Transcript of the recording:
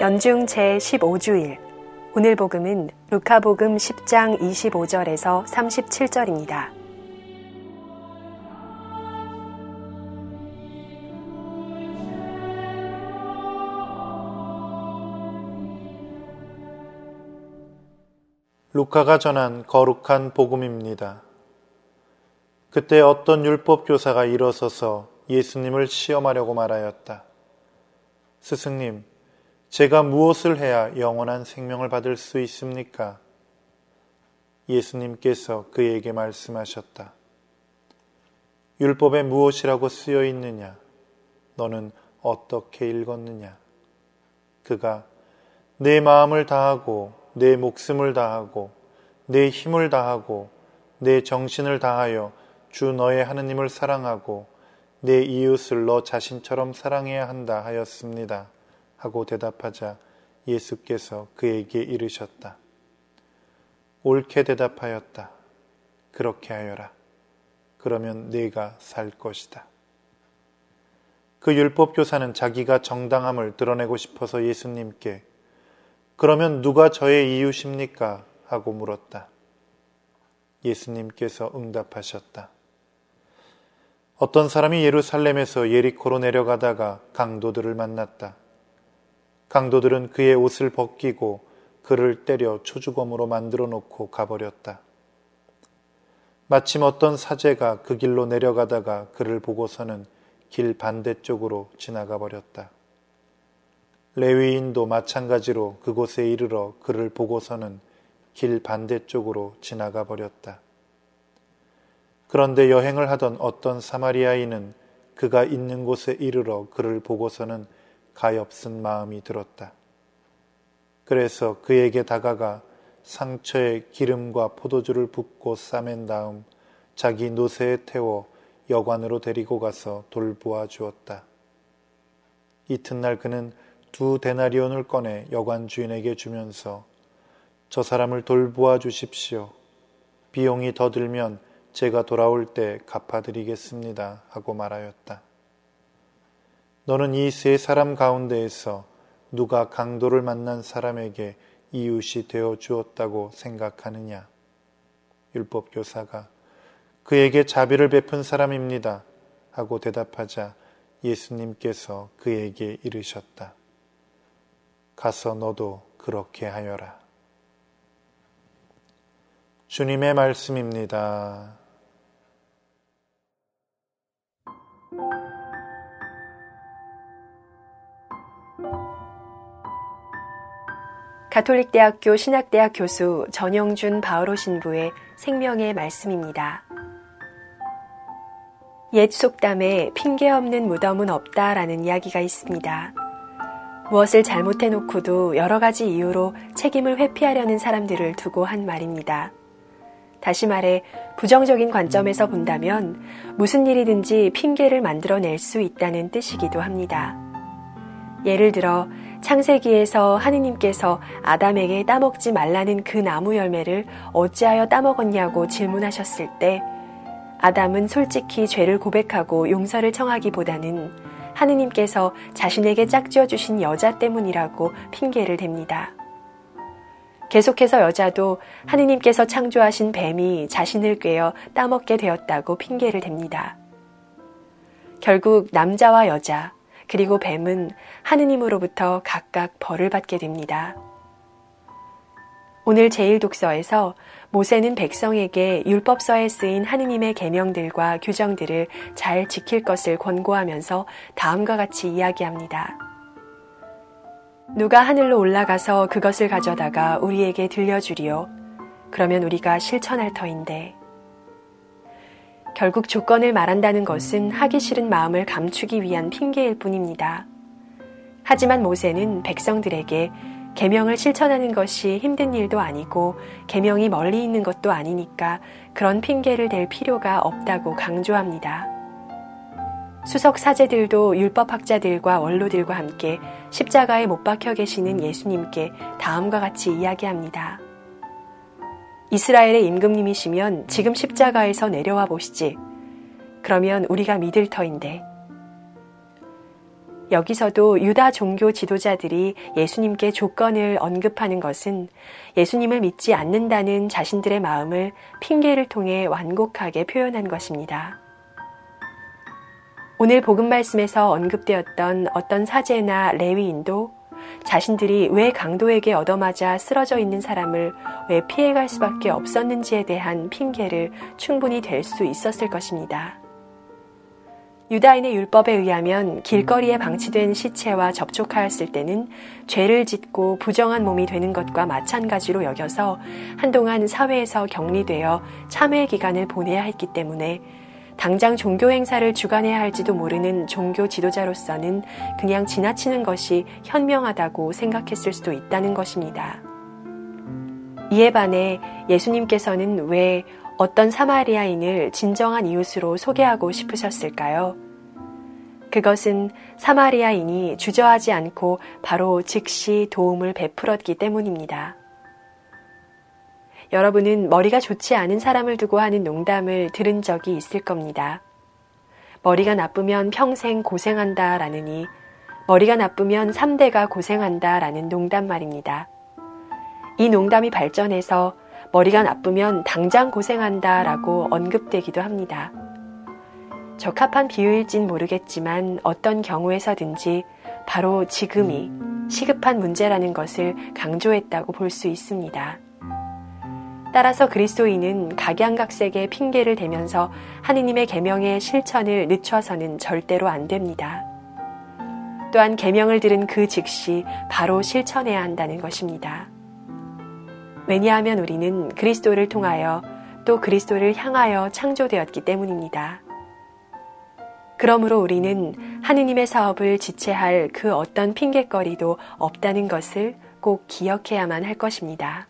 연중 제15주일, 오늘 복음은 루카복음 10장 25절에서 37절입니다. 루카가 전한 거룩한 복음입니다. 그때 어떤 율법교사가 일어서서 예수님을 시험하려고 말하였다. 스승님, 제가 무엇을 해야 영원한 생명을 받을 수 있습니까? 예수님께서 그에게 말씀하셨다. 율법에 무엇이라고 쓰여 있느냐? 너는 어떻게 읽었느냐? 그가 내 마음을 다하고 내 목숨을 다하고 내 힘을 다하고 내 정신을 다하여 주 너의 하느님을 사랑하고 내 이웃을 너 자신처럼 사랑해야 한다 하였습니다. 하고 대답하자 예수께서 그에게 이르셨다. 옳게 대답하였다. 그렇게 하여라. 그러면 네가 살 것이다. 그 율법교사는 자기가 정당함을 드러내고 싶어서 예수님께 그러면 누가 저의 이웃입니까? 하고 물었다. 예수님께서 응답하셨다. 어떤 사람이 예루살렘에서 예리코로 내려가다가 강도들을 만났다. 강도들은 그의 옷을 벗기고 그를 때려 초주검으로 만들어 놓고 가버렸다. 마침 어떤 사제가 그 길로 내려가다가 그를 보고서는 길 반대쪽으로 지나가 버렸다. 레위인도 마찬가지로 그곳에 이르러 그를 보고서는 길 반대쪽으로 지나가 버렸다. 그런데 여행을 하던 어떤 사마리아인은 그가 있는 곳에 이르러 그를 보고서는 가엾은 마음이 들었다. 그래서 그에게 다가가 상처에 기름과 포도주를 붓고 싸맨 다음 자기 노새에 태워 여관으로 데리고 가서 돌보아 주었다. 이튿날 그는 2 데나리온을 꺼내 여관 주인에게 주면서 저 사람을 돌보아 주십시오. 비용이 더 들면 제가 돌아올 때 갚아드리겠습니다. 하고 말하였다. 너는 이 3 사람 가운데에서 누가 강도를 만난 사람에게 이웃이 되어 주었다고 생각하느냐? 율법교사가 그에게 자비를 베푼 사람입니다. 하고 대답하자 예수님께서 그에게 이르셨다. 가서 너도 그렇게 하여라. 주님의 말씀입니다. 가톨릭대학교 신학대학 교수 전영준 바오로 신부의 생명의 말씀입니다. 옛 속담에 핑계 없는 무덤은 없다라는 이야기가 있습니다. 무엇을 잘못해놓고도 여러 가지 이유로 책임을 회피하려는 사람들을 두고 한 말입니다. 다시 말해 부정적인 관점에서 본다면 무슨 일이든지 핑계를 만들어낼 수 있다는 뜻이기도 합니다. 예를 들어 창세기에서 하느님께서 아담에게 따먹지 말라는 그 나무 열매를 어찌하여 따먹었냐고 질문하셨을 때 아담은 솔직히 죄를 고백하고 용서를 청하기보다는 하느님께서 자신에게 짝지어 주신 여자 때문이라고 핑계를 댑니다. 계속해서 여자도 하느님께서 창조하신 뱀이 자신을 꿰어 따먹게 되었다고 핑계를 댑니다. 결국 남자와 여자, 그리고 뱀은 하느님으로부터 각각 벌을 받게 됩니다. 오늘 제1독서에서 모세는 백성에게 율법서에 쓰인 하느님의 계명들과 규정들을 잘 지킬 것을 권고하면서 다음과 같이 이야기합니다. 누가 하늘로 올라가서 그것을 가져다가 우리에게 들려주리요. 그러면 우리가 실천할 터인데. 결국 조건을 말한다는 것은 하기 싫은 마음을 감추기 위한 핑계일 뿐입니다. 하지만 모세는 백성들에게 계명을 실천하는 것이 힘든 일도 아니고 계명이 멀리 있는 것도 아니니까 그런 핑계를 댈 필요가 없다고 강조합니다. 수석 사제들도 율법학자들과 원로들과 함께 십자가에 못 박혀 계시는 예수님께 다음과 같이 이야기합니다. 이스라엘의 임금님이시면 지금 십자가에서 내려와 보시지. 그러면 우리가 믿을 터인데. 여기서도 유다 종교 지도자들이 예수님께 조건을 언급하는 것은 예수님을 믿지 않는다는 자신들의 마음을 핑계를 통해 완곡하게 표현한 것입니다. 오늘 복음 말씀에서 언급되었던 어떤 사제나 레위인도 자신들이 왜 강도에게 얻어맞아 쓰러져 있는 사람을 왜 피해갈 수밖에 없었는지에 대한 핑계를 충분히 댈 수 있었을 것입니다. 유다인의 율법에 의하면 길거리에 방치된 시체와 접촉하였을 때는 죄를 짓고 부정한 몸이 되는 것과 마찬가지로 여겨서 한동안 사회에서 격리되어 참회 기간을 보내야 했기 때문에 당장 종교 행사를 주관해야 할지도 모르는 종교 지도자로서는 그냥 지나치는 것이 현명하다고 생각했을 수도 있다는 것입니다. 이에 반해 예수님께서는 왜 어떤 사마리아인을 진정한 이웃으로 소개하고 싶으셨을까요? 그것은 사마리아인이 주저하지 않고 바로 즉시 도움을 베풀었기 때문입니다. 여러분은 머리가 좋지 않은 사람을 두고 하는 농담을 들은 적이 있을 겁니다. 머리가 나쁘면 평생 고생한다 라느니, 머리가 나쁘면 3대가 고생한다 라는 농담 말입니다. 이 농담이 발전해서 머리가 나쁘면 당장 고생한다 라고 언급되기도 합니다. 적합한 비유일진 모르겠지만 어떤 경우에서든지 바로 지금이 시급한 문제라는 것을 강조했다고 볼 수 있습니다. 따라서 그리스도인은 각양각색의 핑계를 대면서 하느님의 계명의 실천을 늦춰서는 절대로 안 됩니다. 또한 계명을 들은 그 즉시 바로 실천해야 한다는 것입니다. 왜냐하면 우리는 그리스도를 통하여 또 그리스도를 향하여 창조되었기 때문입니다. 그러므로 우리는 하느님의 사업을 지체할 그 어떤 핑계거리도 없다는 것을 꼭 기억해야만 할 것입니다.